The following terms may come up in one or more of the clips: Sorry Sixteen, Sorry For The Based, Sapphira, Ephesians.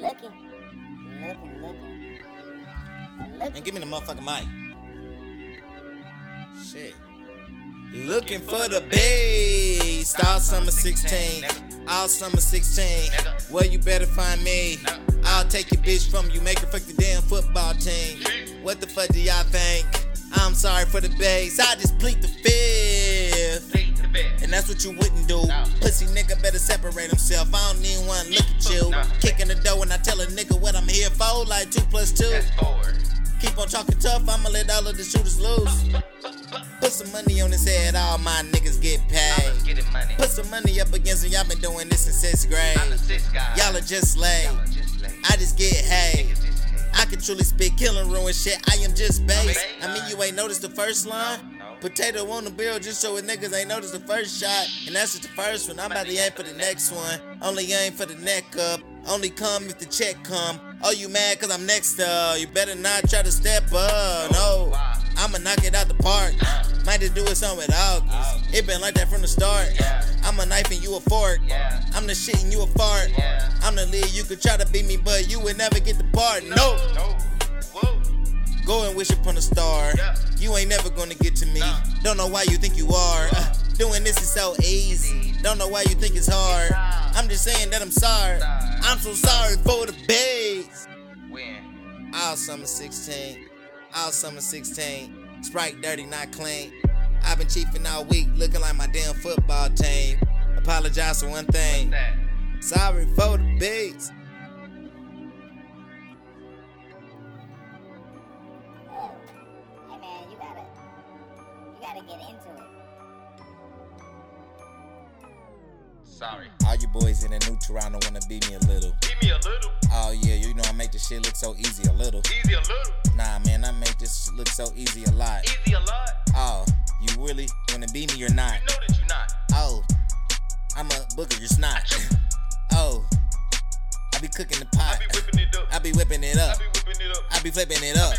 looking. Man, give me the motherfucking mic. Shit. Looking for the based. All summer 16. All summer 16. Well, you better find me. I'll take your bitch from you. Make her fuck the damn football team. What the fuck do y'all think? I'm sorry for the based. I just plead the fifth. And that's what you wouldn't do. Pussy nigga better separate himself. I don't even want to look at you. Kicking the door when I tell a nigga what I'm here for. Like 2 + 2. Keep on talking tough. I'ma let all of the shooters lose. Put some money on his head. All my niggas get paid. Put some money up against him. Y'all been doing this in 6th grade. Y'all are just late. I just get hay. I can truly spit killing ruin shit. I am just based. I mean, you ain't noticed the first line. Potato on the bill just so his niggas ain't noticed the first shot. And that's just the first one. I'm about to aim for the next one. Only aim for the neck up. Only come if the check come. Oh, you mad cause I'm next up. You better not try to step up. No, I'ma knock it out the park. Might just do it some with August. It been like that from the start. I'm a knife and you a fork. I'm the shit and you a fart. I'm the lead, you could try to beat me, but you would never get the part. No. Go and wish upon a star. You ain't never gonna get to me. Don't know why you think you are. Doing this is so easy. Don't know why you think it's hard. I'm just saying that I'm sorry. I'm so sorry for the based. All summer 16. All summer 16. Sprite dirty, not clean. I've been chiefing all week, looking like my damn football team. Apologize for one thing. Sorry for the based. Gotta get into it. Sorry. All you boys in the new Toronto wanna beat me a little. Beat me a little? Oh yeah, you know I make this shit look so easy a little. Easy a little? Nah man, I make this look so easy a lot. Easy a lot? Oh, you really wanna beat me or not? You know that you not. Oh, I'm a booger, you're snot. Oh, I be cooking the pot. I be whipping it up. I be whipping it up. I be flipping it up.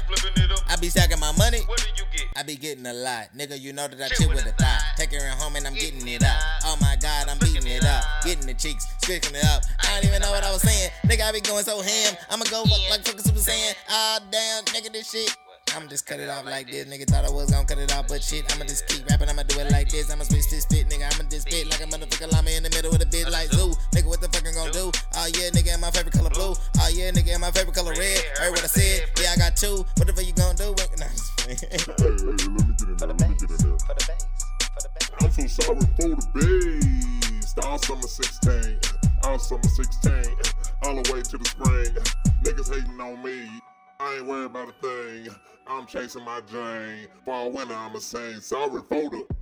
I be stacking my money. What do you get? I be getting a lot. Nigga, you know that I chill with a thigh. Taking her home and I'm getting it up. Oh my God, I'm beating it up. Getting the cheeks, sticking it up. I don't even know what I was saying. Nigga, I be going so ham. I'ma go like fucking Super Saiyan. Ah, damn, nigga, this shit. I'ma just cut it off like this. Nigga thought I was gonna cut it off, but shit, I'ma just keep rapping. I'ma do it like this. I'ma switch this spit, nigga. I'ma just spit like a motherfucker llama in the middle with a bitch like zoo. Nigga, what the fuck I'm gonna do? Oh yeah, nigga, and my favorite color blue. Oh yeah, nigga, and my favorite color red. Heard what I said? Yeah, I got two. What the fuck you gonna do? Nah, I'm so sorry for the based. All summer 16. All summer 16. All the way to the spring. Niggas hating on me. I ain't worried about a thing. I'm chasing my dream. Fall winter, I'ma sing. Sorry for the